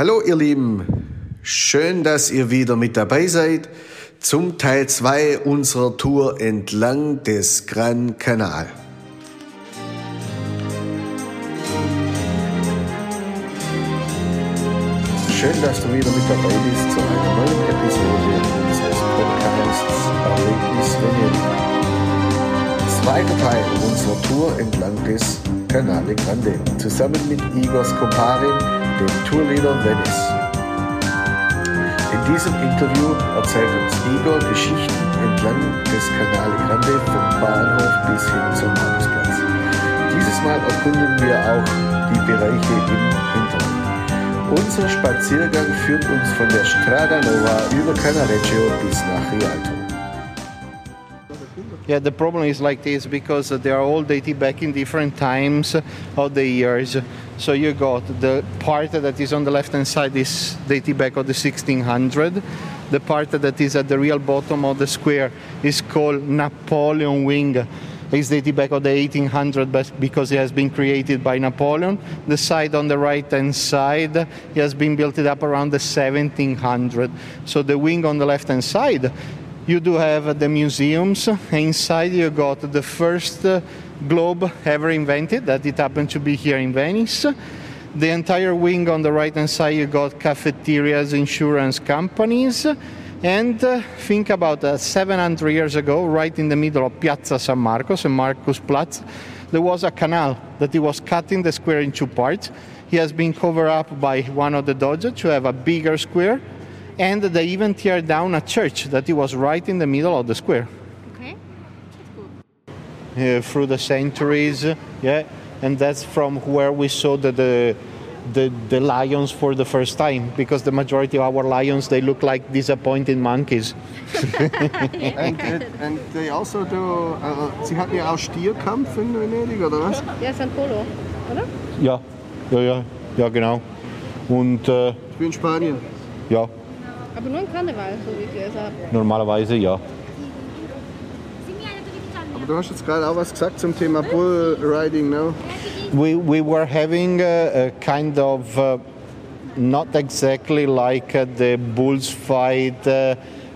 Hallo ihr Lieben, schön, dass ihr wieder mit dabei seid zum Teil 2 unserer Tour entlang des Grand Canal. Schön, dass du wieder mit dabei bist zu einer neuen Episode unseres Podcasts Erlebnis Veneta. Zweiter Teil unserer Tour entlang des Canal Grande, zusammen mit Igor Skoparin, dem Tourleader Venice. In diesem Interview erzählt uns Igor Geschichten entlang des Canale Grande vom Bahnhof bis hin zum Markusplatz. Dieses Mal erkunden wir auch die Bereiche im Hinteren. Unser Spaziergang führt uns von der Strada Nova über Cannaregio bis nach Rialto. Yeah, the problem is like this because they are all dated back in different times of the years. So you got the part that is on the left-hand side is dated back of the 1600. The part that is at the real bottom of the square is called Napoleon Wing. It's dated back of the 1800 because it has been created by Napoleon. The side on the right-hand side, it has been built up around the 1700. So the wing on the left-hand side, you do have the museums. Inside you got the first globe ever invented, that it happened to be here in Venice. The entire wing on the right-hand side, you got cafeterias, insurance companies. And think about 700 years ago, right in the middle of Piazza San Marco, San Marcos Platz, there was a canal that it was cutting the square in two parts. It has been covered up by one of the Doge to have a bigger square. And they even tear down a church that it was right in the middle of the square. Okay, that's cool. Through the centuries, yeah, and that's from where we saw the lions for the first time, because the majority of our lions, they look like disappointed monkeys. and they also do, Sie hatten ja auch Stierkampf in Venedig, oder was? Ja, San Polo, oder? Ja, genau. Und, ich bin in Spanien. Ja. Aber nur im Karneval, so wie ich es habe. Normalerweise, ja. Aber du hast jetzt gerade auch was gesagt zum Thema Bull Riding, no? We were having a kind of, not exactly like the bulls fight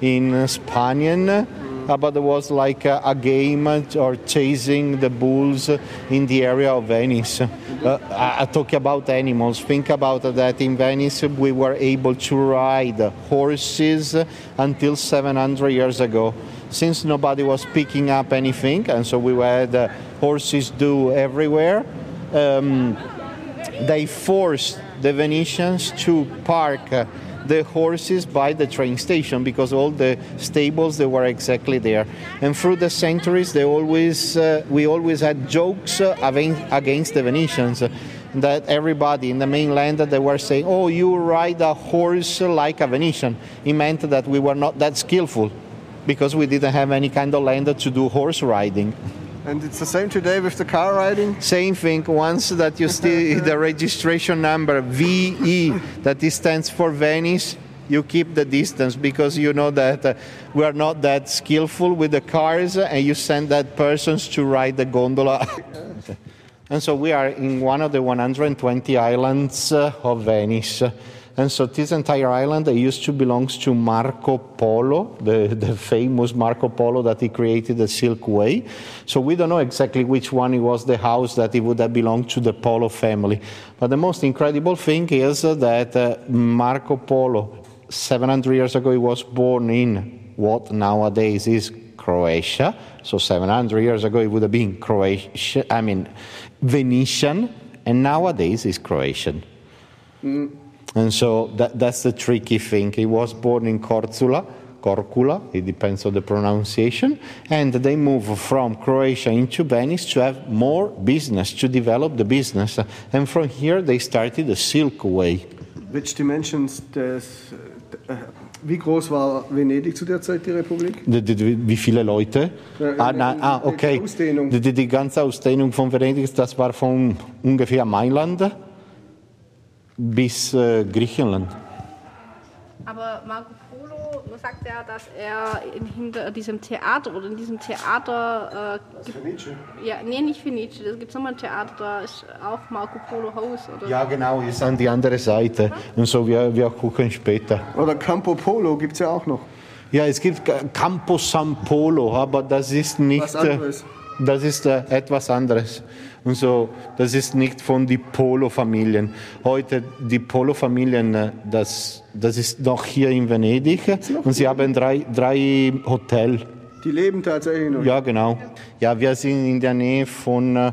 in Spain, but it was like a game or chasing the bulls in the area of Venice. I talk about animals. Think about that in Venice we were able to ride horses until 700 years ago. Since nobody was picking up anything, and so we had horses do everywhere, they forced the Venetians to park the horses by the train station, because all the stables, they were exactly there. And through the centuries, we always had jokes against the Venetians, that everybody in the mainland, they were saying, oh, you ride a horse like a Venetian. It meant that we were not that skillful, because we didn't have any kind of land to do horse riding. And it's the same today with the car riding? Same thing. Once that you see the registration number VE, that it stands for Venice, you keep the distance, because you know that we are not that skillful with the cars, and you send that persons to ride the gondola. And so we are in one of the 120 islands of Venice. And so this entire island used to belong to Marco Polo, the famous Marco Polo that he created the Silk Way. So we don't know exactly which one it was, the house that it would have belonged to the Polo family. But the most incredible thing is that Marco Polo, 700 years ago, he was born in what nowadays is Croatia. So 700 years ago, it would have been Venetian, and nowadays is Croatian. Mm. And so that's the tricky thing. He was born in Korcula, it depends on the pronunciation, and they moved from Croatia into Venice to have more business, to develop the business. And from here they started the Silk Way. Which dimensions does... Wie groß war Venedig zu der Zeit, die Republik? Wie viele Leute? Okay. Die ganze Ausdehnung von Venedig, das war von ungefähr Mainland bis Griechenland. Aber Marco Polo sagt er, dass er hinter diesem Theater oder in diesem Theater... das Fenice? Ja, nee, nicht Fenice, das gibt es nochmal ein Theater, da ist auch Marco Polo Haus. Oder? Ja genau, ist an die andere Seite und so, wir gucken später. Oder Campo Polo gibt es ja auch noch. Ja, es gibt Campo San Polo, aber das ist nicht... Was anderes. Das ist etwas anderes. Und so, das ist nicht von den Polo-Familien. Heute, die Polo-Familien, das ist noch hier in Venedig. Und sie haben drei Hotels. Die leben tatsächlich noch. Ja, genau. Ja, wir sind in der Nähe von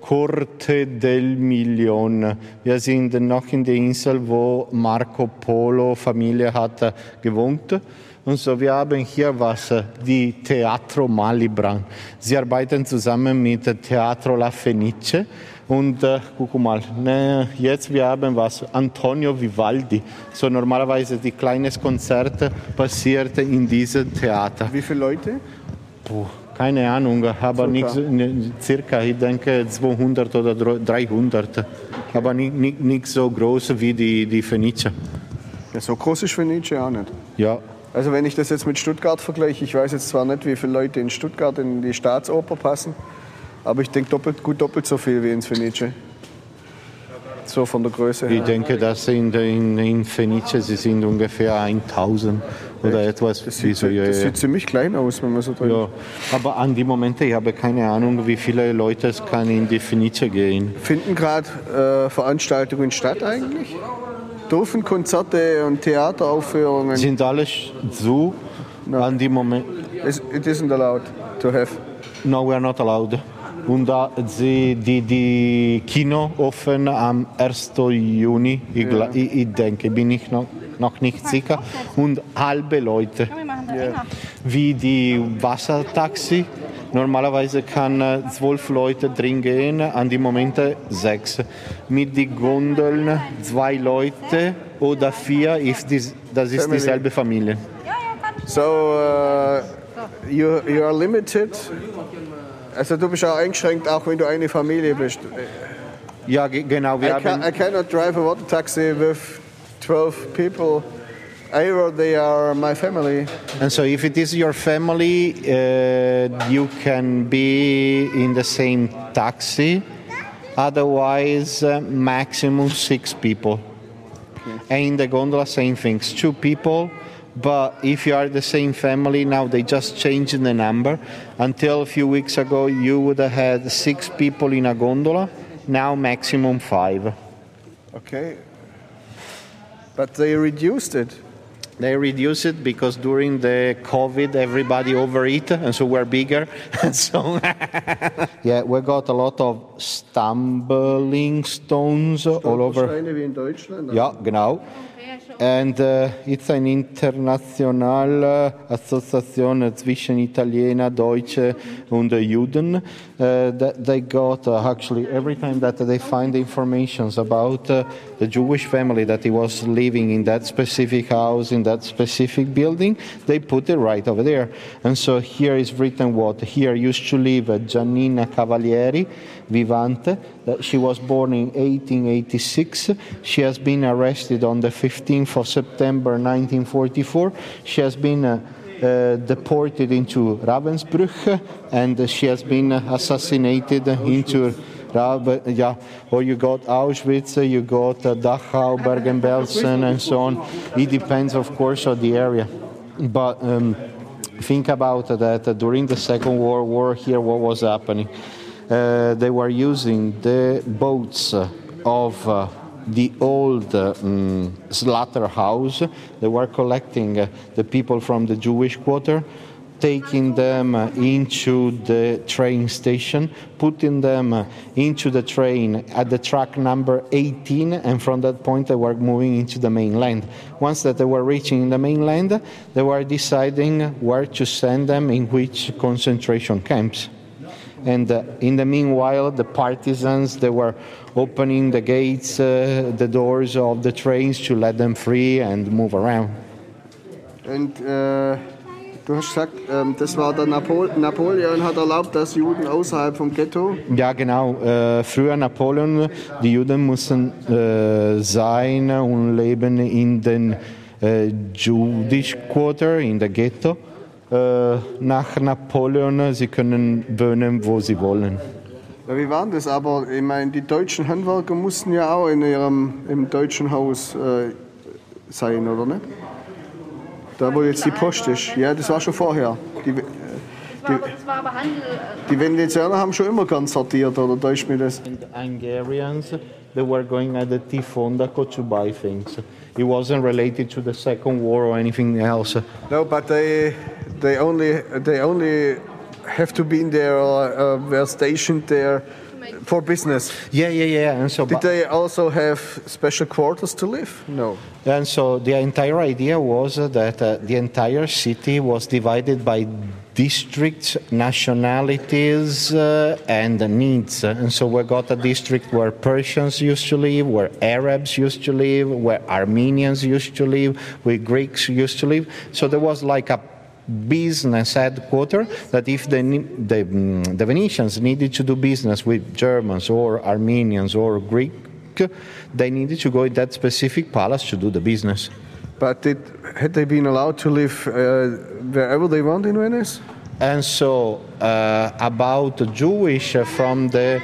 Corte del Milione. Wir sind noch in der Insel, wo Marco Polo Familie hat gewohnt. Und so, wir haben hier was, die Teatro Malibran. Sie arbeiten zusammen mit Teatro La Fenice. Und guck mal, ne, jetzt wir haben was, Antonio Vivaldi. So normalerweise die kleines Konzerte passiert in diesem Theater. Wie viele Leute? Puh, keine Ahnung, aber circa, ich denke 200 oder 300. Okay. Aber nicht so groß wie die Fenice. Ja, so groß ist Fenice auch nicht. Ja. Also wenn ich das jetzt mit Stuttgart vergleiche, ich weiß jetzt zwar nicht, wie viele Leute in Stuttgart in die Staatsoper passen, aber ich denke doppelt so viel wie in Fenice. So von der Größe her. Ich denke, dass in Fenice sie sind ungefähr 1000 oder etwas. Das sieht ziemlich klein aus, wenn man so drin ist. Aber an die Momente, ich habe keine Ahnung, wie viele Leute es kann in die Fenice gehen. Finden gerade Veranstaltungen statt eigentlich? Dürfen Konzerte und Theateraufführungen? Sind alles zu an die Moment. It isn't allowed to have. No, we are not allowed. Und die Kino offen am 1. Juni, ich denke, bin ich noch nicht sicher. Und halbe Leute, wie die Wassertaxi. Normalerweise kann 12 Leute drin gehen, an dem Moment 6. Mit den Gondeln 2 Leute oder 4, das ist dieselbe Familie. So, you are limited. Also du bist auch eingeschränkt, auch wenn du eine Familie bist. Ja, genau. I cannot drive a water taxi with 12 people. Either they are my family. And so if it is your family, you can be in the same taxi. Otherwise, maximum 6 people. Okay. And in the gondola, same things, 2 people. But if you are the same family, now they just changed the number. Until a few weeks ago, you would have had 6 people in a gondola. Now maximum 5. Okay. But they reduced it. They reduce it because during the COVID everybody overeat and so we're bigger and so yeah, we got a lot of stumbling stones all over. Yeah, genau. And it's an international association zwischen Italiener, Deutsche and Juden. That they got actually every time that they find information about the Jewish family that he was living in that specific house, in that specific building, they put it right over there. And so here is written what? Here used to live Giannina Cavalieri, Vivante. That she was born in 1886. She has been arrested on the 15th of September 1944. She has been deported into Ravensbrück and she has been assassinated into yeah, or you got Auschwitz, you got Dachau, Bergen-Belsen and so on. It depends, of course, on the area. But think about that during the Second World War here, what was happening? They were using the boats of the old slaughterhouse. They were collecting the people from the Jewish quarter, taking them into the train station, putting them into the train at the track number 18, and from that point they were moving into the mainland. Once that they were reaching the mainland, they were deciding where to send them, in which concentration camps. And in the meanwhile, the partisans, they were opening the gates, the doors of the trains to let them free and move around. And... Du hast gesagt, das war der Napoleon hat erlaubt, dass Juden außerhalb vom Ghetto... Ja, genau. Früher Napoleon, die Juden mussten sein und leben in den Jewish Quarter in der Ghetto. Nach Napoleon, sie können wohnen, wo sie wollen. Ja, wie war das aber? Ich meine, die deutschen Handwerker mussten ja auch in im deutschen Haus sein, oder nicht? Da, wo jetzt die Post ist. Ja, das war schon vorher. Die Venezianer haben schon immer ganz sortiert, oder täuscht mir das? And Hungarians, they were going at the Fondaco to buy things. It wasn't related to the Second War or anything else. No, but they only have to be in there, were stationed there for business. Yeah. And so, did they also have special quarters to live? No. And so the entire idea was that the entire city was divided by districts, nationalities, and needs. And so we got a district where Persians used to live, where Arabs used to live, where Armenians used to live, where Greeks used to live. So there was like a business headquarter that if the Venetians needed to do business with Germans or Armenians or Greek, they needed to go in that specific palace to do the business. But had they been allowed to live wherever they want in Venice? And so about the Jewish from the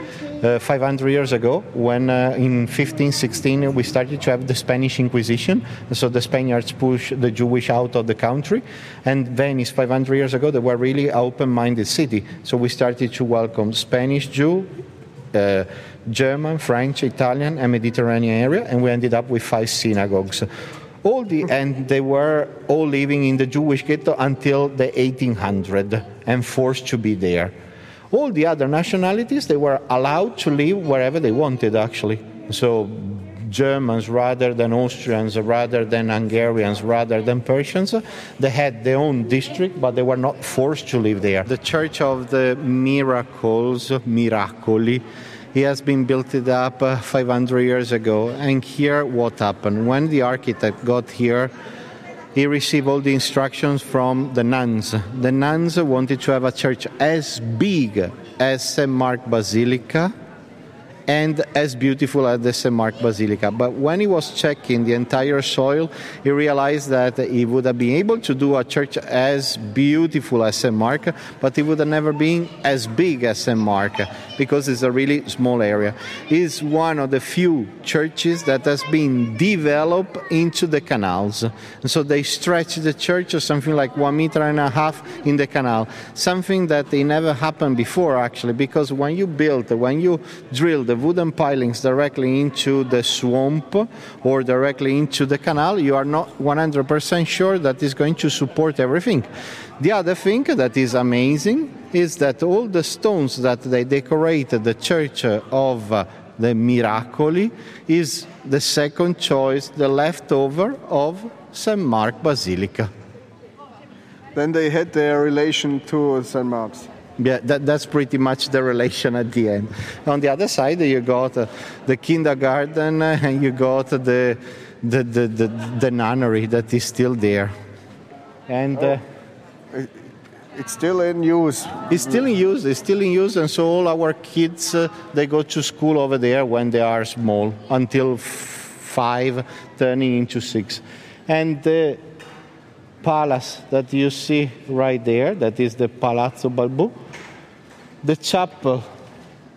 500 years ago, when in 1516 we started to have the Spanish Inquisition, so the Spaniards pushed the Jewish out of the country, and Venice 500 years ago they were really an open-minded city, so we started to welcome Spanish Jew, German, French, Italian and Mediterranean area, and we ended up with 5 synagogues. And they were all living in the Jewish ghetto until the 1800 and forced to be there. All the other nationalities, they were allowed to live wherever they wanted, actually. So Germans rather than Austrians, rather than Hungarians, rather than Persians, they had their own district, but they were not forced to live there. The Church of the Miracles, Miracoli, he has been built up 500 years ago. And here what happened? When the architect got here, he received all the instructions from the nuns. The nuns wanted to have a church as big as St. Mark Basilica and as beautiful as the St. Mark Basilica. But when he was checking the entire soil, he realized that he would have been able to do a church as beautiful as St. Mark, but it would have never been as big as St. Mark, because it's a really small area. It's one of the few churches that has been developed into the canals. And so they stretched the church something like 1.5 meters in the canal, something that it never happened before, actually, because when you drill the wooden pilings directly into the swamp or directly into the canal, you are not 100% sure that it's going to support everything. The other thing that is amazing is that all the stones that they decorated the Church of the Miracoli is the second choice, the leftover of St. Mark Basilica. Then they had their relation to St. Mark's. Yeah, that's pretty much the relation at the end. On the other side, you got the kindergarten and you got the nunnery that is still there. And it's still in use. It's still in use, and so all our kids, they go to school over there when they are small, until 5, turning into 6. And the palace that you see right there, that is the Palazzo Balbi, the chapel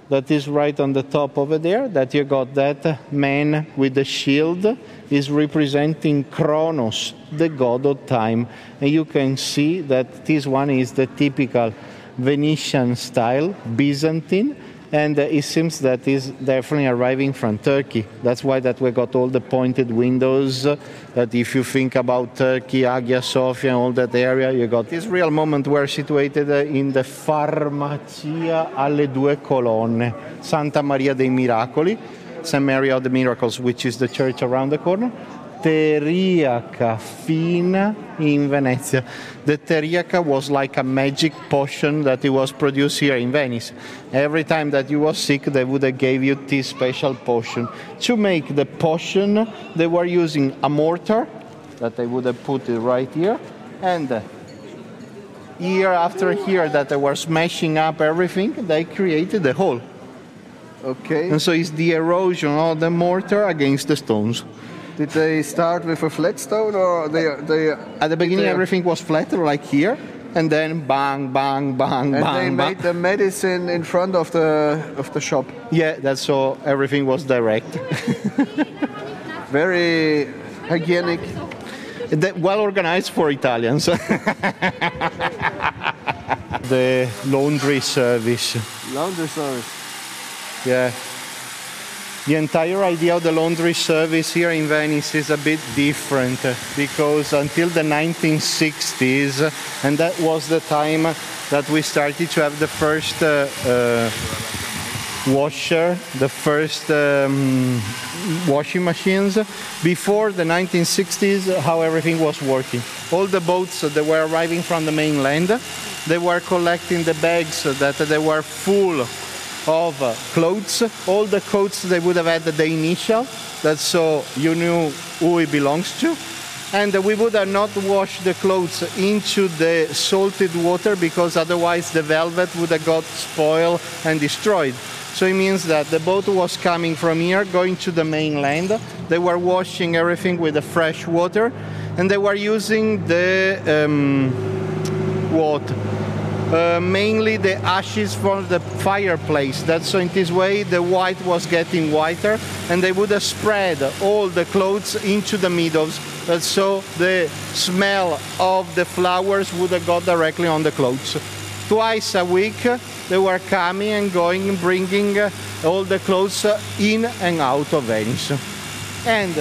that is right on the top over there, that you got that man with the shield is representing Kronos, the god of time. And you can see that this one is the typical Venetian style, Byzantine, and it seems that is definitely arriving from Turkey. That's why that we got all the pointed windows, that if you think about Turkey, Hagia Sophia and all that area, you got this real moment where situated in the Farmacia alle Due Colonne, Santa Maria dei Miracoli, St. Mary of the Miracles, which is the church around the corner, Teriaca Fina in Venezia. The Teriaca was like a magic potion that it was produced here in Venice. Every time that you were sick, they would have gave you this special potion. To make the potion, they were using a mortar that they would have put it right here, and year after year that they were smashing up everything, they created the hole. Okay. And so it's the erosion of the mortar against the stones. Did they start with a flat stone, or they at the beginning everything was flat, like here, and then bang, bang, bang, and bang. And they made the medicine in front of the shop. Yeah, that's so everything was direct. Very hygienic. Well organized for Italians. The laundry service. Laundry service. Yeah. The entire idea of the laundry service here in Venice is a bit different, because until the 1960s, and that was the time that we started to have the first washer, the first washing machines. Before the 1960s, how everything was working. All the boats that were arriving from the mainland, they were collecting the bags that they were full of clothes. All the coats they would have had the initial, that's so you knew who it belongs to. And we would have not washed the clothes into the salted water, because otherwise the velvet would have got spoiled and destroyed. So it means that the boat was coming from here, going to the mainland. They were washing everything with the fresh water, and they were using the mainly the ashes from the fireplace. That's so in this way the white was getting whiter, and they would have spread all the clothes into the meadows. That's so the smell of the flowers would have got directly on the clothes. Twice a week they were coming and going, bringing all the clothes in and out of Venice. And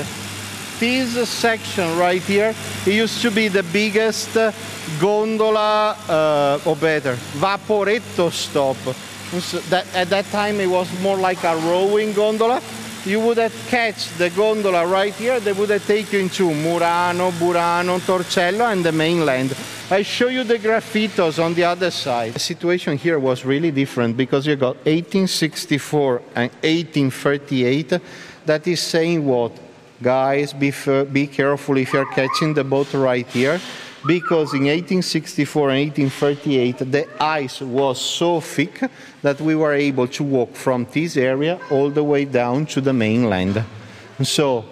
this section right here, it used to be the biggest gondola, or better, vaporetto stop. At that time it was more like a rowing gondola. You would have catch the gondola right here, they would have taken you into Murano, Burano, Torcello and the mainland. I show you the graffitos on the other side. The situation here was really different, because you got 1864 and 1838 that is saying what? Guys, be careful if you're catching the boat right here, because in 1864 and 1838 the ice was so thick that we were able to walk from this area all the way down to the mainland. So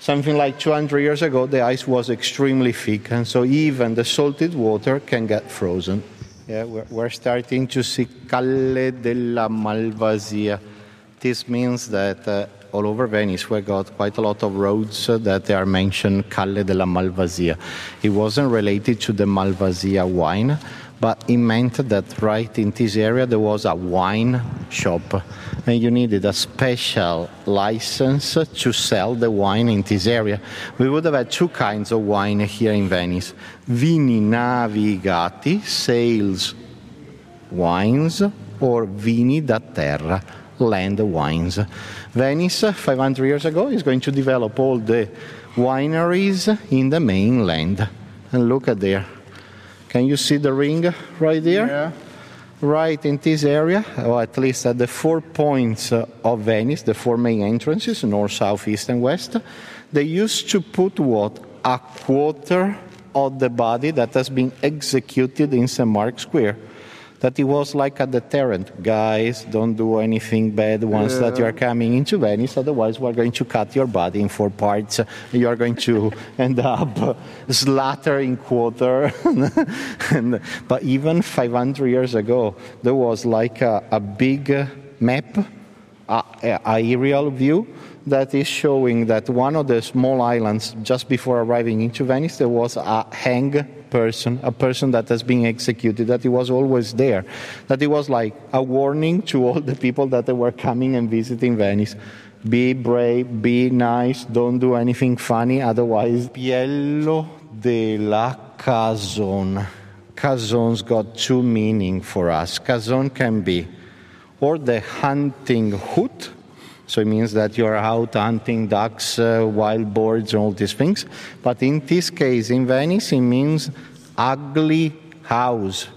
something like 200 years ago the ice was extremely thick, and so even the salted water can get frozen. Yeah, we're starting to see Calle della Malvasia. This means that all over Venice we got quite a lot of roads that they are mentioned Calle della Malvasia. It wasn't related to the Malvasia wine, but it meant that right in this area there was a wine shop, and you needed a special license to sell the wine in this area. We would have had two kinds of wine here in Venice. Vini Navigati, sales wines, or Vini da Terra, land wines. Venice 500 years ago is going to develop all the wineries in the mainland, and look at there, can you see the ring right there? Yeah. Right in this area, or at least at the 4 points of Venice, the 4 main entrances, north, south, east and west, they used to put what? A quarter of the body that has been executed in St. Mark's Square. That it was like a deterrent. Guys, don't do anything bad once that you are coming into Venice, otherwise we're going to cut your body in 4 parts. You are going to end up slaughtered in quarter. But even 500 years ago, there was like a big map, an aerial view, that is showing that one of the small islands, just before arriving into Venice, there was a hang person, a person that has been executed, that it was always there, that it was like a warning to all the people that they were coming and visiting Venice. Be brave, be nice, don't do anything funny, otherwise. Piello della Cazon. Cazon's got 2 meanings for us. Cazon can be or the hunting hood, so it means that you're out hunting ducks, wild boars, and all these things. But in this case, in Venice, it means ugly house,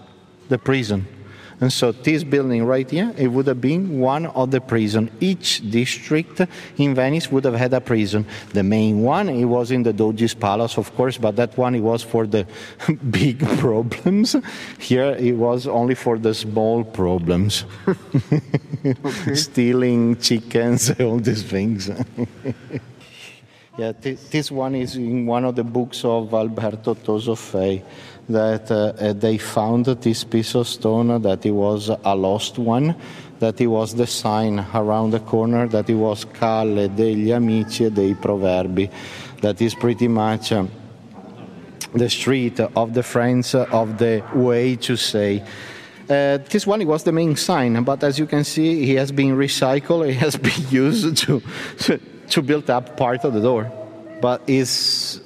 the prison. And so this building right here, it would have been one of the prison. Each district in Venice would have had a prison. The main one, it was in the Doge's Palace, of course, but that one, it was for the big problems. Here, it was only for the small problems. Okay. Stealing chickens, all these things. Yeah, this one is in one of the books of Alberto Tosofei, that they found this piece of stone, that it was a lost one, that it was the sign around the corner, that it was Calle degli Amici e dei Proverbi, that is pretty much the street of the friends, of the way to say. This one was the main sign, but as you can see, he has been recycled, it has been used to build up part of the door. But it's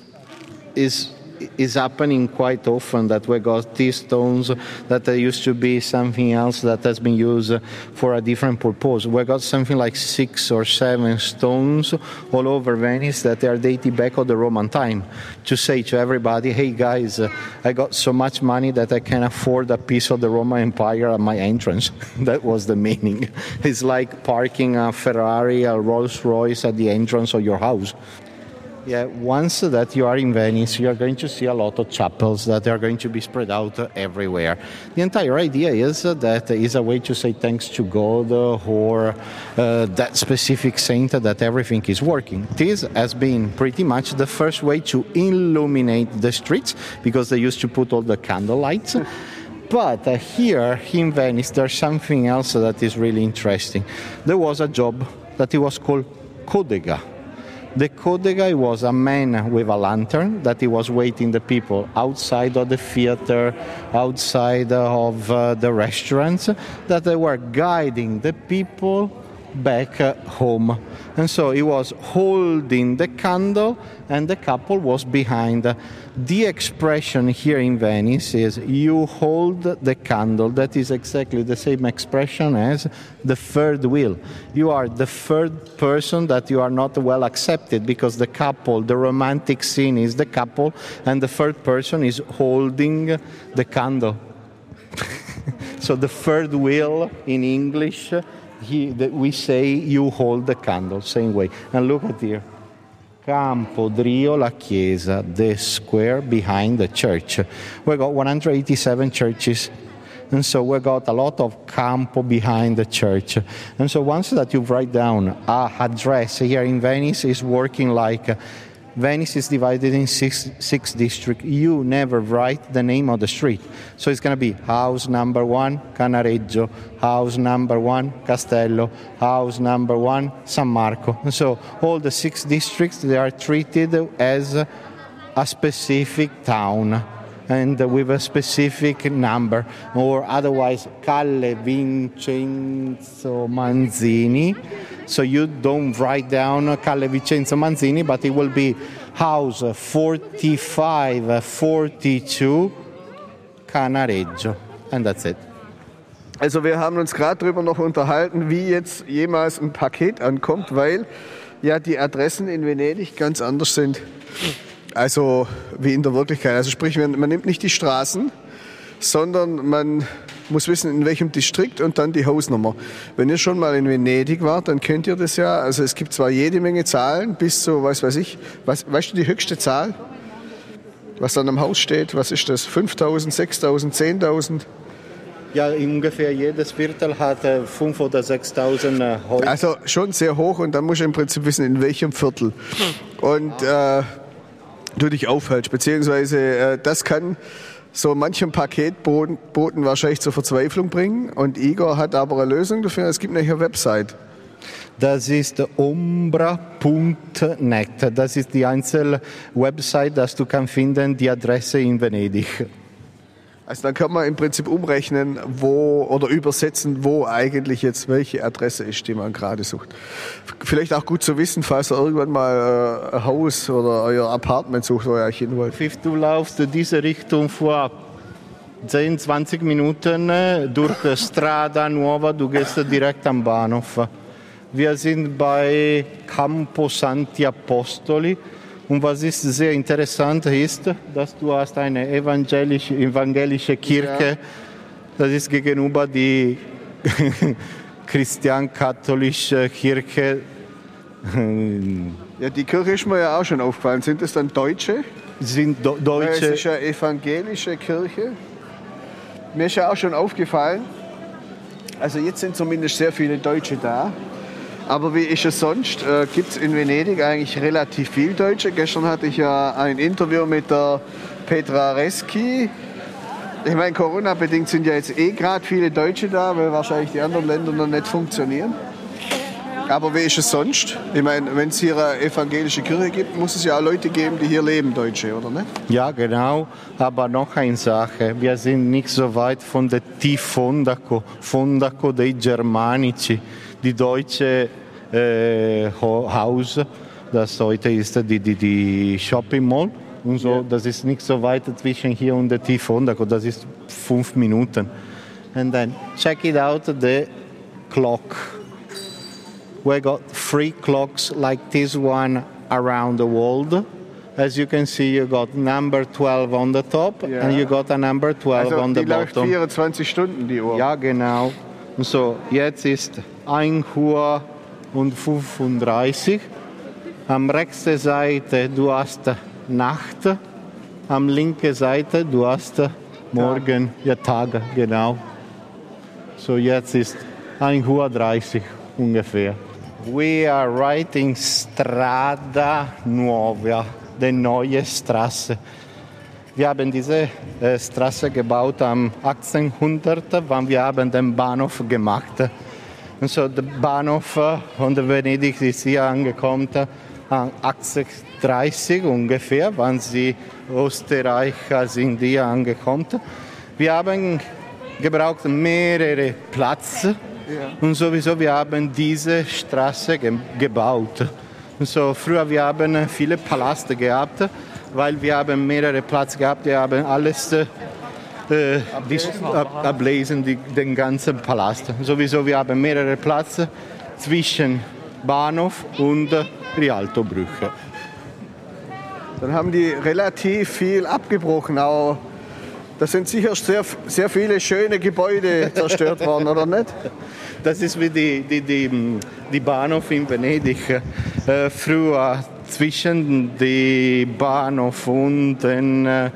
happening quite often that we got these stones that there used to be something else that has been used for a different purpose. We got something like 6 or 7 stones all over Venice that are dated back of the Roman time, to say to everybody, hey guys, I got so much money that I can afford a piece of the Roman Empire at my entrance. That was the meaning. It's like parking a Ferrari, a Rolls Royce at the entrance of your house. Yeah, once that you are in Venice, you are going to see a lot of chapels that are going to be spread out everywhere. The entire idea is that is a way to say thanks to God or that specific saint, that everything is working. This has been pretty much the first way to illuminate the streets, because they used to put all the candle lights. But here in Venice, there's something else that is really interesting. There was a job that it was called Codega. The Codega was a man with a lantern that he was waiting the people outside of the theater, outside of the restaurants, that they were guiding the people back home. And so he was holding the candle and the couple was behind. The expression here in Venice is you hold the candle. That is exactly the same expression as the third wheel. You are the third person that you are not well accepted, because the couple, the romantic scene is the couple, and the third person is holding the candle. So the third wheel in English, we say you hold the candle, same way. And look at here. Campo Drio La Chiesa, the square behind the church. We got 187 churches. And so we got a lot of campo behind the church. And so once that you write down an address here in Venice, is working like Venice is divided in six districts. You never write the name of the street. So it's going to be house number 1, Cannaregio, house number 1, Castello, house number 1, San Marco. And so all the 6 districts, they are treated as a specific town and with a specific number. Or otherwise, Calle Vincenzo Manzini. So you don't write down Calle Vincenzo Manzini, but it will be house 4542 Cannaregio. And that's it. Also wir haben uns gerade darüber noch unterhalten, wie jetzt jemals ein Paket ankommt, weil ja die Adressen in Venedig ganz anders sind. Also wie in der Wirklichkeit. Also sprich, man nimmt nicht die Straßen, sondern man muss wissen, in welchem Distrikt und dann die Hausnummer. Wenn ihr schon mal in Venedig wart, dann kennt ihr das ja. Also es gibt zwar jede Menge Zahlen, bis zu, weißt du die höchste Zahl, was an einem Haus steht? Was ist das? 5.000, 6.000, 10.000? Ja, ungefähr jedes Viertel hat 5.000 oder 6.000 Häuser. Also schon sehr hoch, und dann musst du im Prinzip wissen, in welchem Viertel. Und du dich aufhältst, beziehungsweise das kann so manchem Paketboten wahrscheinlich zur Verzweiflung bringen, und Igor hat aber eine Lösung dafür. Es gibt eine Website. Das ist umbra.net. Das ist die einzige Website, dass du kannst finden die Adresse in Venedig. Also dann kann man im Prinzip umrechnen, wo oder übersetzen, wo eigentlich jetzt welche Adresse ist, die man gerade sucht. Vielleicht auch gut zu wissen, falls ihr irgendwann mal ein Haus oder euer Apartment sucht, wo ihr euch hin wollt. Du laufst in diese Richtung vor 10, 20 Minuten durch Strada Nova, du gehst direkt am Bahnhof. Wir sind bei Campo Santi Apostoli. Und was ist sehr interessant ist, dass du hast eine evangelische Kirche, ja. Das ist gegenüber die christian-katholische Kirche. Ja, die Kirche ist mir ja auch schon aufgefallen. Sind das dann Deutsche? Sind Deutsche. Es ist ja evangelische Kirche. Mir ist ja auch schon aufgefallen, also jetzt sind zumindest sehr viele Deutsche da. Aber wie ist es sonst? Gibt es in Venedig eigentlich relativ viel Deutsche? Gestern hatte ich ja ein Interview mit der Petra Reschi. Ich meine, Corona-bedingt sind ja jetzt eh gerade viele Deutsche da, weil wahrscheinlich die anderen Länder noch nicht funktionieren. Aber wie ist es sonst? Ich meine, wenn es hier eine evangelische Kirche gibt, muss es ja auch Leute geben, die hier leben, Deutsche, oder nicht? Ja, genau. Aber noch eine Sache. Wir sind nicht so weit von der Fondaco, Fondaco dei Germanici, die deutsche Haus, das heute ist die Shopping Mall. Und so, yeah. Das ist nicht so weit zwischen hier und der Fondaco, das ist 5 Minuten. And then check it out, the clock. We got 3 clocks like this one around the world. As you can see, you got number 12 on the top, yeah. And you got a number 12 also, on the bottom. Die läuft 24 Stunden, die Uhr. Ja, genau. Und so, jetzt ist 1:35 Uhr. Am rechten Seite, du hast Nacht. Am linken Seite, du hast Morgen, ja, Tag, genau. So, jetzt ist 1:30 Uhr. Ungefähr. We are right in Strada Nova, die neue Straße. Wir haben diese Straße gebaut am 1800, wann wir haben den Bahnhof gemacht. Und so der Bahnhof von Venedig ist hier angekommen an 1830 ungefähr, wann die Österreicher sind hier angekommen. Wir haben gebraucht mehrere Plätze. Yeah. Und sowieso, wir haben diese Straße gebaut. Und so, früher wir haben viele Paläste gehabt, weil wir haben mehrere Plätze gehabt, wir haben alles ablesen, den ganzen Palast. Sowieso, wir haben mehrere Plätze zwischen Bahnhof und Rialtobrücke. Dann haben die relativ viel abgebrochen auch. Da sind sicher sehr, sehr viele schöne Gebäude zerstört worden, oder nicht? Das ist wie die Bahnhof in Venedig. Früher zwischen dem Bahnhof und der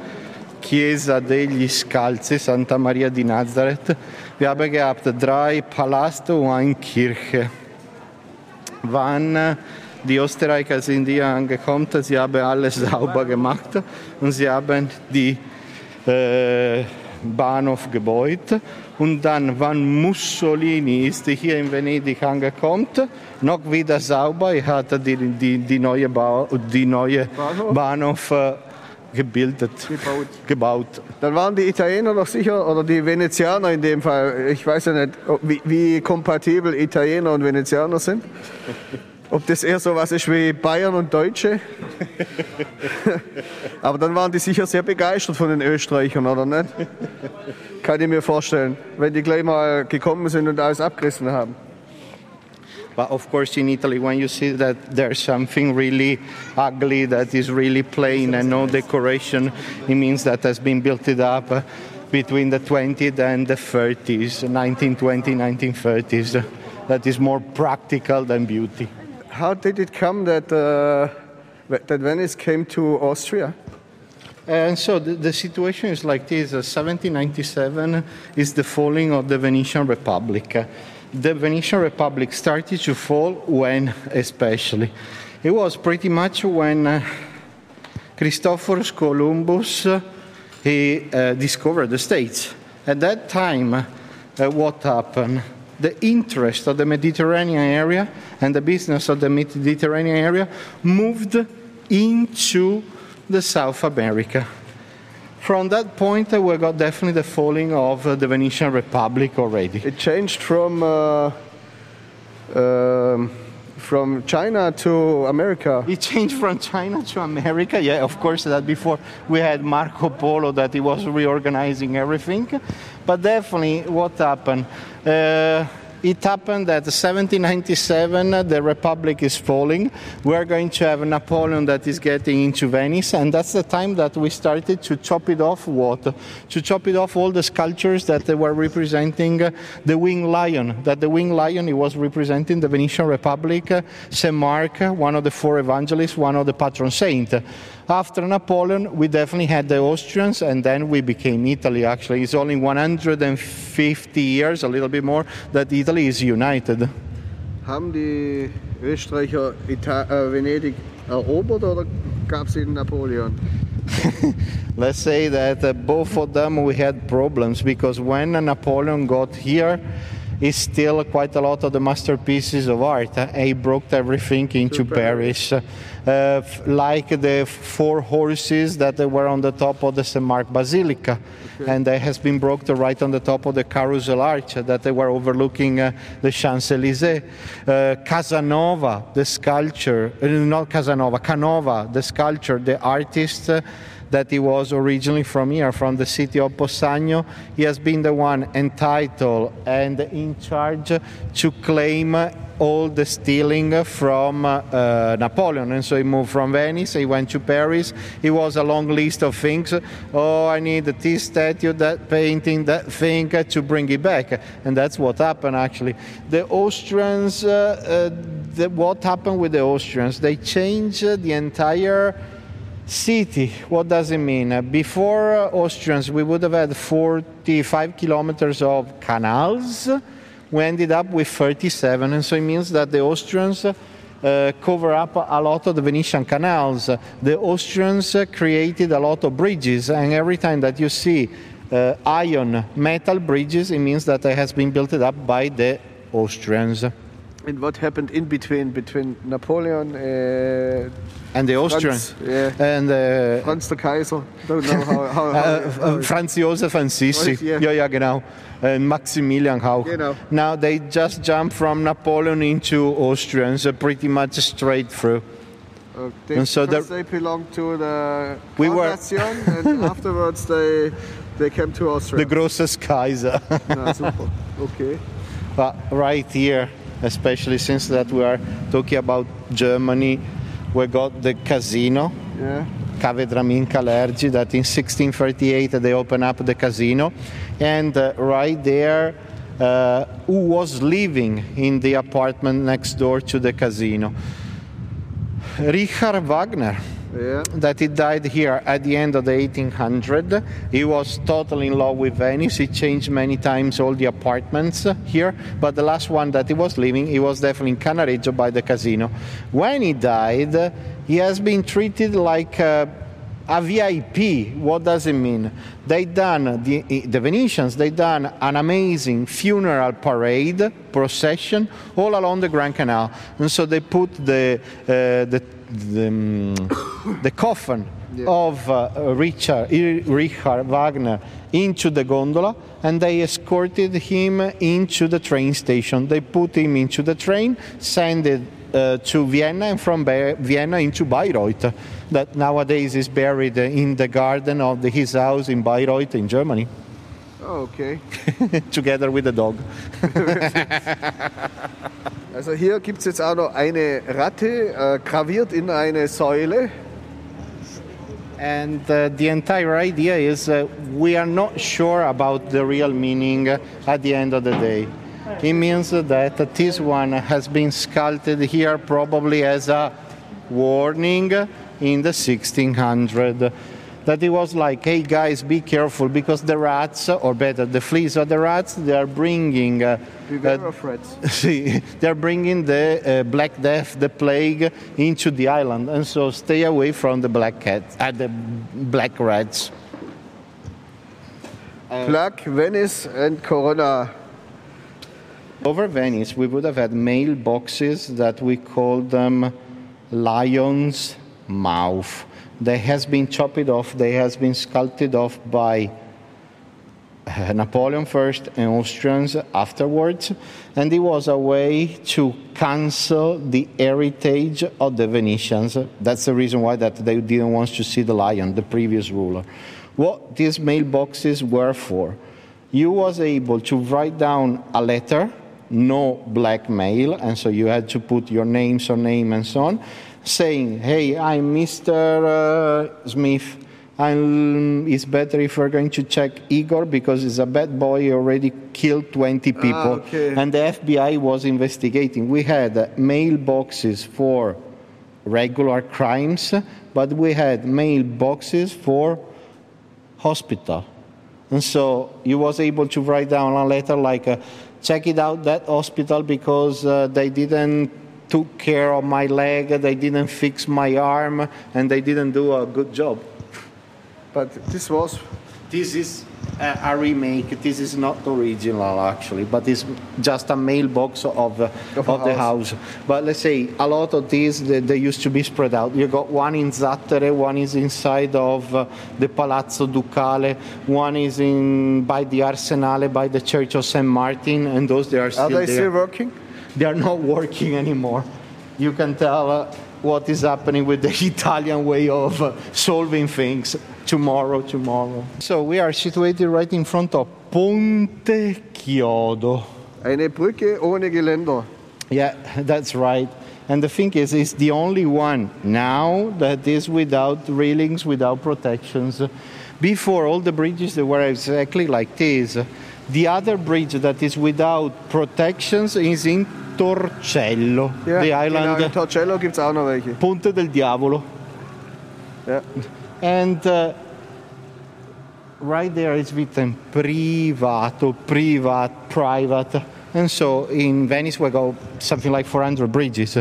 Chiesa degli Scalzi, Santa Maria di Nazareth, wir haben gehabt 3 Paläste und eine Kirche. Wann die Österreicher sind hier angekommen, sie haben alles sauber gemacht und sie haben die Bahnhof gebaut und dann, wann Mussolini ist hier in Venedig angekommen, noch wieder sauber, er hat die neue Bahnhof gebaut. Dann waren die Italiener doch sicher, oder die Venezianer in dem Fall, ich weiß ja nicht, wie kompatibel Italiener und Venezianer sind. Ob das eher so was ist wie Bayern und Deutsche. Aber dann waren die sicher sehr begeistert von den Österreichern, oder nicht? Kann ich mir vorstellen, wenn die gleich mal gekommen sind und alles abgerissen haben. But of course in Italy, when you see that there's something really ugly, that is really plain and no decoration, it means that has been built up between the 20th and the 30s, 1920, 1930s. That is more practical than beauty. How did it come that Venice came to Austria? And so the situation is like this. 1797 is the falling of the Venetian Republic. The Venetian Republic started to fall when, especially, it was pretty much when Christopher Columbus he discovered the States. At that time, what happened? The interest of the Mediterranean area and the business of the Mediterranean area moved into the South America. From that point, we got definitely the falling of the Venetian Republic already. It changed from China to America. It changed from China to America, yeah, of course, that before we had Marco Polo, that he was reorganizing everything. But definitely what happened? It happened that 1797, the Republic is falling. We're going to have Napoleon that is getting into Venice, and that's the time that we started to chop it off what? To chop it off all the sculptures that were representing the winged lion. That the winged lion, it was representing the Venetian Republic, St. Mark, one of the 4 evangelists, one of the patron saints. After Napoleon, we definitely had the Austrians, and then we became Italy, actually. It's only 150 years, a little bit more, that Italy is united. haben die Österreicher Venedig erobert oder gab es in Napoleon? Let's say that both of them we had problems because when Napoleon got here, it's still quite a lot of the masterpieces of art. He broke everything into Paris. Like the four horses that were on the top of the St. Mark Basilica. Okay. And they has been broken right on the top of the Carousel Arch that they were overlooking the Champs-Élysées. Casanova, the sculpture, not Casanova, Canova, the sculpture, the artist that he was originally from here, from the city of Possagno. He has been the one entitled and in charge to claim all the stealing from Napoleon. And so he moved from Venice, he went to Paris. It was a long list of things. Oh, I need this statue, that painting, that thing to bring it back. And that's what happened actually. The Austrians, what happened with the Austrians? They changed the entire city. What does it mean? Before Austrians, we would have had 45 kilometers of canals. We ended up with 37, and so it means that the Austrians cover up a lot of the Venetian canals. The Austrians created a lot of bridges, and every time that you see iron metal bridges, it means that it has been built up by the Austrians. And what happened in between Napoleon and the Austrians? Franz, yeah. And Franz the Kaiser. Don't know how Franz Josef and Sisi. Yeah, yeah, yeah, genau. And Maximilian Hauch. Genau. Now they just jump from Napoleon into Austrians, pretty much straight through. And so they belonged to the Nation, and afterwards they came to Austria. The Großes Kaiser. Ah, super. Okay. But right here, especially since that we are talking about Germany, we got the casino, yeah. Cavedramin Calergi, that in 1638 they opened up the casino, and right there, who was living in the apartment next door to the casino? Richard Wagner. Yeah. That he died here at the end of the 1800s. He was totally in love with Venice. He changed many times all the apartments here, but the last one that he was living, he was definitely in Cannaregio by the casino. When he died, he has been treated like a VIP. What does it mean? They done, the Venetians, they done an amazing funeral parade, procession, all along the Grand Canal. And so they put the coffin, yeah, of Richard Wagner into the gondola, and they escorted him into the train station. They put him into the train, sent it to Vienna, and from Vienna into Bayreuth, that nowadays is buried in the garden of his house in Bayreuth in Germany. Oh, okay. Together with the dog. Also hier gibt es jetzt auch noch eine Ratte, graviert in eine Säule. And the entire idea is we are not sure about the real meaning at the end of the day. It means that this one has been sculpted here probably as a warning in the 1600s. That it was like, hey guys, be careful, because the rats, or better, the fleas or the rats, they are bringing... beware of rats. They are bringing the Black Death, the plague, into the island. And so stay away from the black rats. Plague, Venice and Corona. Over Venice, we would have had mailboxes that we called them lion's mouth. They has been chopped off, they has been sculpted off by Napoleon first and Austrians afterwards, and it was a way to cancel the heritage of the Venetians. That's the reason why that they didn't want to see the lion, the previous ruler. What these mailboxes were for? You was able to write down a letter, no blackmail, and so you had to put your name, surname, and so on, saying, hey, I'm Mr. Smith, it's better if we're going to check Igor because he's a bad boy, he already killed 20 people. Okay. And the FBI was investigating. We had mailboxes for regular crimes, but we had mailboxes for hospital. And so you was able to write down a letter like, check it out, that hospital, because they didn't took care of my leg, they didn't fix my arm, and they didn't do a good job. But this is a remake. This is not original, actually, but it's just a mailbox of the house. But let's say a lot of these, they used to be spread out. You got one in Zattere, one is inside of the Palazzo Ducale, one is in by the Arsenale, by the Church of St. Martin, and those they are still there. Are they still working? They are not working anymore. You can tell what is happening with the Italian way of solving things. Tomorrow. So we are situated right in front of Ponte Chiodo. Eine Brücke ohne Geländer. Yeah, that's right. And the thing is, it's the only one now that is without railings, without protections. Before, all the bridges, they were exactly like this. The other bridge that is without protections is in Torcello, yeah, the island. In Torcello gibt's auch noch welche. Ponte del Diavolo. Yeah. And right there is written privato, private. And so in Venice we got something like 400 bridges.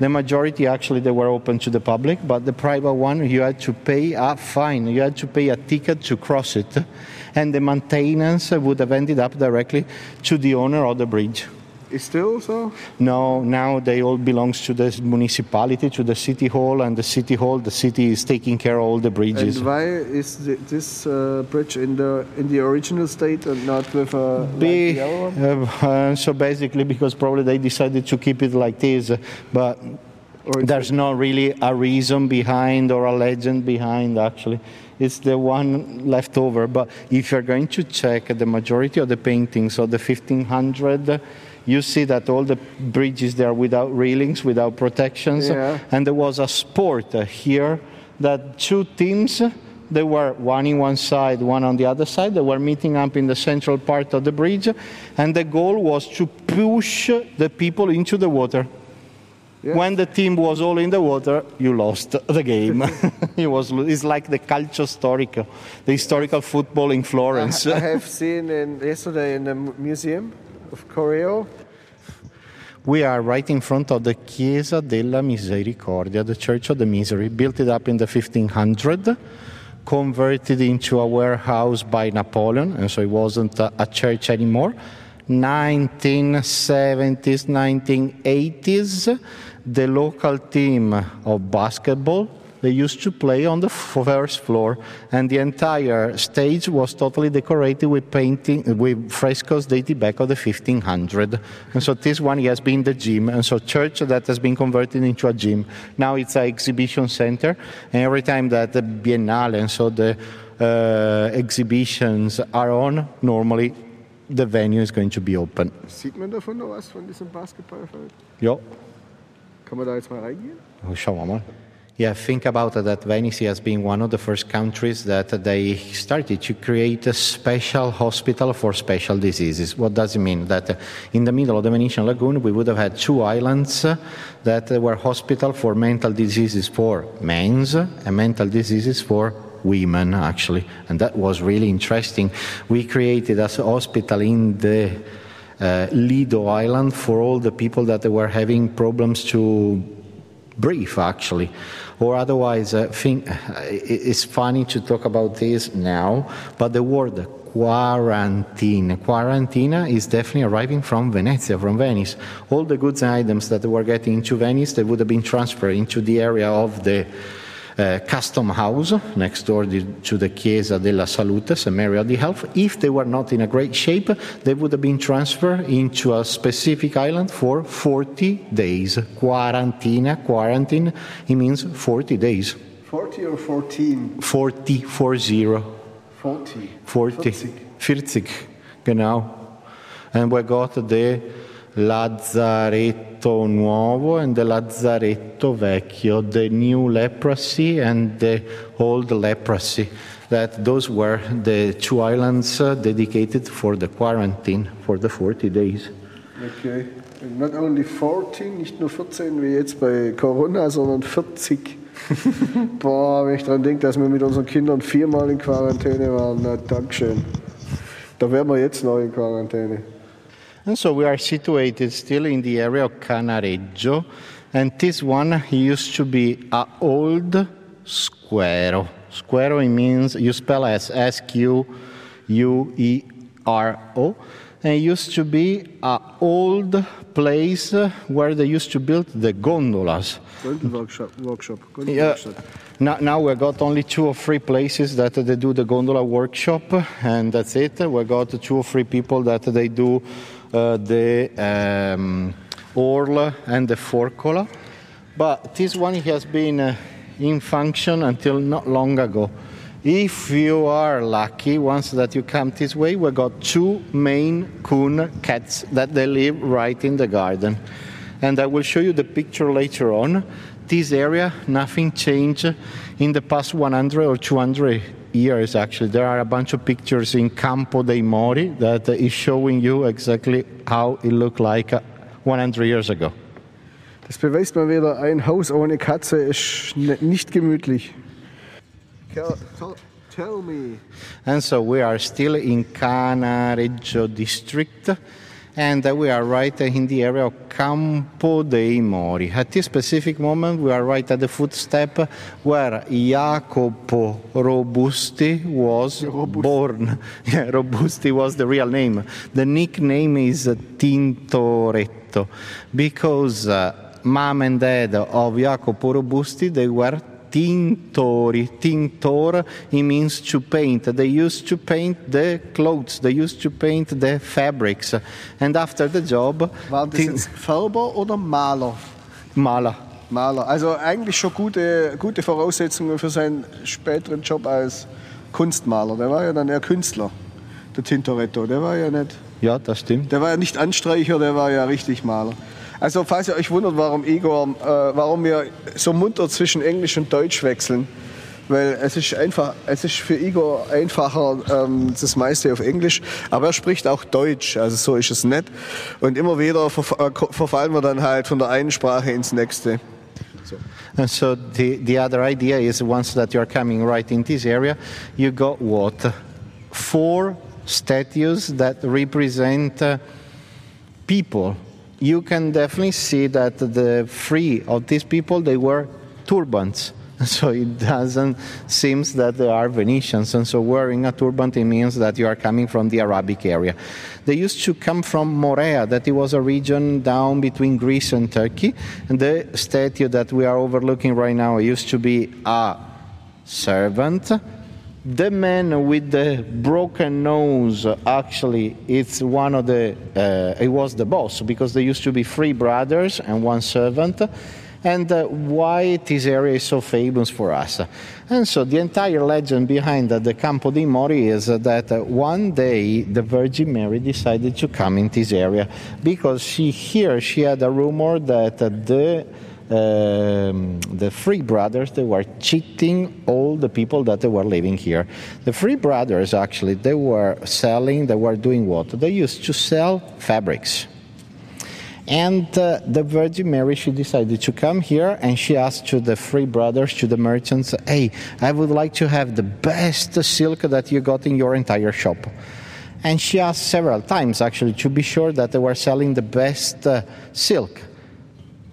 The majority actually they were open to the public, but the private one you had to pay a fine, you had to pay a ticket to cross it. And the maintenance would have ended up directly to the owner of the bridge. Is still so? No, now they all belongs to the municipality, to the city hall, and the city is taking care of all the bridges. And why is this bridge in the original state and not with a so basically because probably they decided to keep it like this, but there's not really a reason behind or a legend behind actually. It's the one left over, but if you're going to check the majority of the paintings of the 1500, you see that all the bridges there are without railings, without protections. Yeah. And there was a sport here that two teams, they were one in one side, one on the other side. They were meeting up in the central part of the bridge. And the goal was to push the people into the water. Yeah. When the team was all in the water, you lost the game. It's like the calcio storico, the historical football in Florence. I have seen yesterday in the museum of Correo. We are right in front of the Chiesa della Misericordia, the Church of the Misery, built it up in the 1500, converted into a warehouse by Napoleon, and so it wasn't a church anymore. 1970s, 1980s, the local team of basketball, they used to play on the first floor, and the entire stage was totally decorated with painting, with frescoes dating back of the 1500. And so this one has been the gym, and so church that has been converted into a gym. Now it's an exhibition center, and every time that the Biennale and so the exhibitions are on, normally the venue is going to be open. Sieht man davon noch was von diesem Basketballfeld? Ja. Kann man da jetzt mal reingehen? Schauen wir mal. Yeah, think about that Venice has been one of the first countries that they started to create a special hospital for special diseases. What does it mean? That in the middle of the Venetian Lagoon, we would have had two islands that were hospital for mental diseases for men's and mental diseases for women, actually. And that was really interesting. We created a hospital in the Lido Island for all the people that were having problems to breathe, actually. Or otherwise, it's funny to talk about this now, but the word Quarantina is definitely arriving from Venezia, from Venice. All the goods and items that were getting into Venice, they would have been transferred into the area of the custom house next door to the Chiesa della Salute, St. Mary of the Health. If they were not in a great shape, they would have been transferred into a specific island for 40 days. Quarantine, it means 40 days. 40 or 14? 40, 40. 40. 40. 40, genau. And we got the Lazzaretto Nuovo and the Lazzaretto Vecchio, the new leprosy and the old leprosy. That those were the two islands dedicated for the quarantine, for the 40 days. Okay, and not only 14, nicht nur 14 wie jetzt bei Corona, sondern 40. Boah, wenn ich dran denke, dass wir mit unseren Kindern 4-mal in Quarantäne waren, na, Dankeschön. Da wären wir jetzt noch in Quarantäne. And so we are situated still in the area of Cannaregio, and this one used to be an old square. Square means, you spell as S-Q-U-E-R-O, and it used to be an old place where they used to build the gondolas. Golden workshop. Golden workshop. Now we got only 2 or 3 places that they do the gondola workshop, and that's it. We got 2 or 3 people that they do the Orla and the Forcola. But this one has been in function until not long ago. If you are lucky, once that you come this way, we got 2 Maine Coon cats that they live right in the garden. And I will show you the picture later on. This area, nothing changed in the past 100 or 200 years, actually. There are a bunch of pictures in Campo dei Mori that is showing you exactly how it looked like 100 years ago. Das beweist mal wieder, ein Haus ohne Katze ist nicht gemütlich. Tell me. And so we are still in Cannaregio district, and we are right in the area of Campo dei Mori. At this specific moment, we are right at the footstep where Jacopo Robusti was born. Yeah, Robusti was the real name. The nickname is Tintoretto, because mom and dad of Jacopo Robusti, they were Tintori. Tintor, it means to paint. They used to paint the clothes, they used to paint the fabrics. And after the job... War das jetzt Färber oder Maler? Maler. Maler, also eigentlich schon gute Voraussetzungen für seinen späteren Job als Kunstmaler. Der war ja dann eher Künstler, der Tintoretto. Der war ja nicht... Ja, das stimmt. Der war ja nicht Anstreicher, der war ja richtig Maler. Also falls ihr euch wundert, warum Igor, warum wir so munter zwischen Englisch und Deutsch wechseln, weil es ist einfach, es ist für Igor einfacher, das meiste auf Englisch, aber er spricht auch Deutsch, also so ist es nicht. Und immer wieder verfallen wir dann halt von der einen Sprache ins nächste. So. And so the other idea is once that you are coming right in this area, you got what? 4 statues that represent people. You can definitely see that the 3 of these people, they wear turbans. So it doesn't seem that they are Venetians. And so wearing a turban, it means that you are coming from the Arabic area. They used to come from Morea, that it was a region down between Greece and Turkey. And the statue that we are overlooking right now used to be a servant. The man with the broken nose, actually, it's one of the. It was the boss, because there used to be 3 brothers and 1 servant, and why this area is so famous for us. And so the entire legend behind the Campo dei Mori is that one day the Virgin Mary decided to come in this area because she had a rumor that the 3 brothers, they were cheating all the people that they were living here. The 3 brothers, actually, they were doing what? They used to sell fabrics. And the Virgin Mary, she decided to come here, and she asked to the 3 brothers, to the merchants, hey, I would like to have the best silk that you got in your entire shop. And she asked several times, actually, to be sure that they were selling the best silk.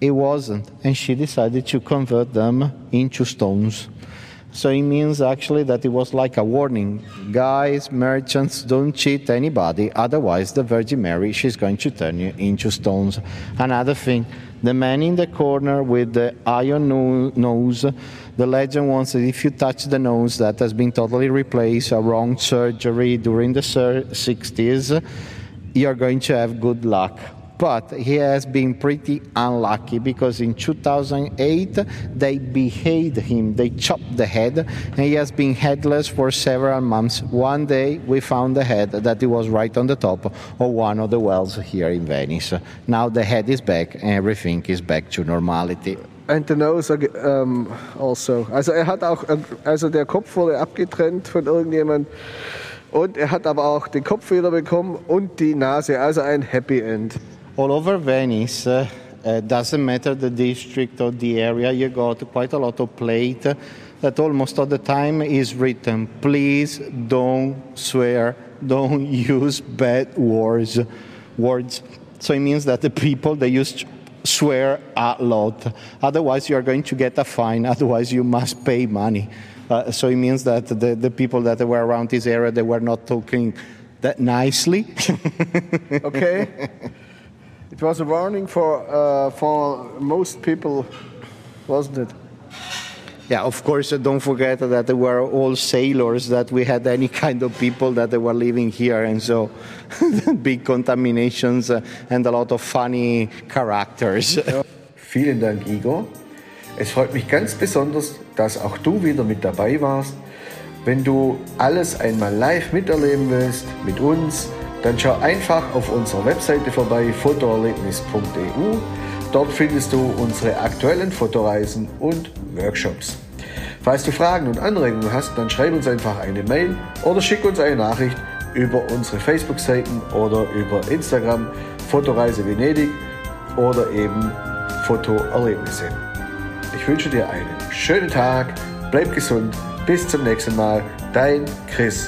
It wasn't, and she decided to convert them into stones. So it means actually that it was like a warning. Guys, merchants, don't cheat anybody, otherwise the Virgin Mary, she's going to turn you into stones. Another thing, the man in the corner with the iron nose, the legend wants that if you touch the nose, that has been totally replaced, a wrong surgery during the 60s, you're going to have good luck. But he has been pretty unlucky because in 2008 they beheaded him, they chopped the head, and he has been headless for several months. One day we found the head that it was right on the top of one of the wells here in Venice. Now the head is back and everything is back to normality. And the nose also. Also er hat auch, also der Kopf wurde abgetrennt von irgendjemand. Und er hat aber auch den Kopf wieder bekommen und die Nase, also ein Happy End. All over Venice, doesn't matter the district or the area, you got quite a lot of plate that almost all the time is written, please don't swear, don't use bad words. words. So it means that the people, they used to swear a lot. Otherwise, you are going to get a fine. Otherwise, you must pay money. So it means that the people that were around this area, they were not talking that nicely. Okay. It was a warning for most people, wasn't it? Yeah, of course, don't forget that they were all sailors, that we had any kind of people that they were living here, and so big contaminations and a lot of funny characters. Vielen Dank, Igor. Es freut mich ganz besonders, dass auch du wieder mit dabei warst. Wenn du alles einmal live miterleben willst, mit uns, dann schau einfach auf unserer Webseite vorbei, fotoerlebnis.eu. Dort findest du unsere aktuellen Fotoreisen und Workshops. Falls du Fragen und Anregungen hast, dann schreib uns einfach eine Mail oder schick uns eine Nachricht über unsere Facebook-Seiten oder über Instagram, Fotoreise Venedig oder eben Fotoerlebnisse. Ich wünsche dir einen schönen Tag, bleib gesund, bis zum nächsten Mal, dein Chris.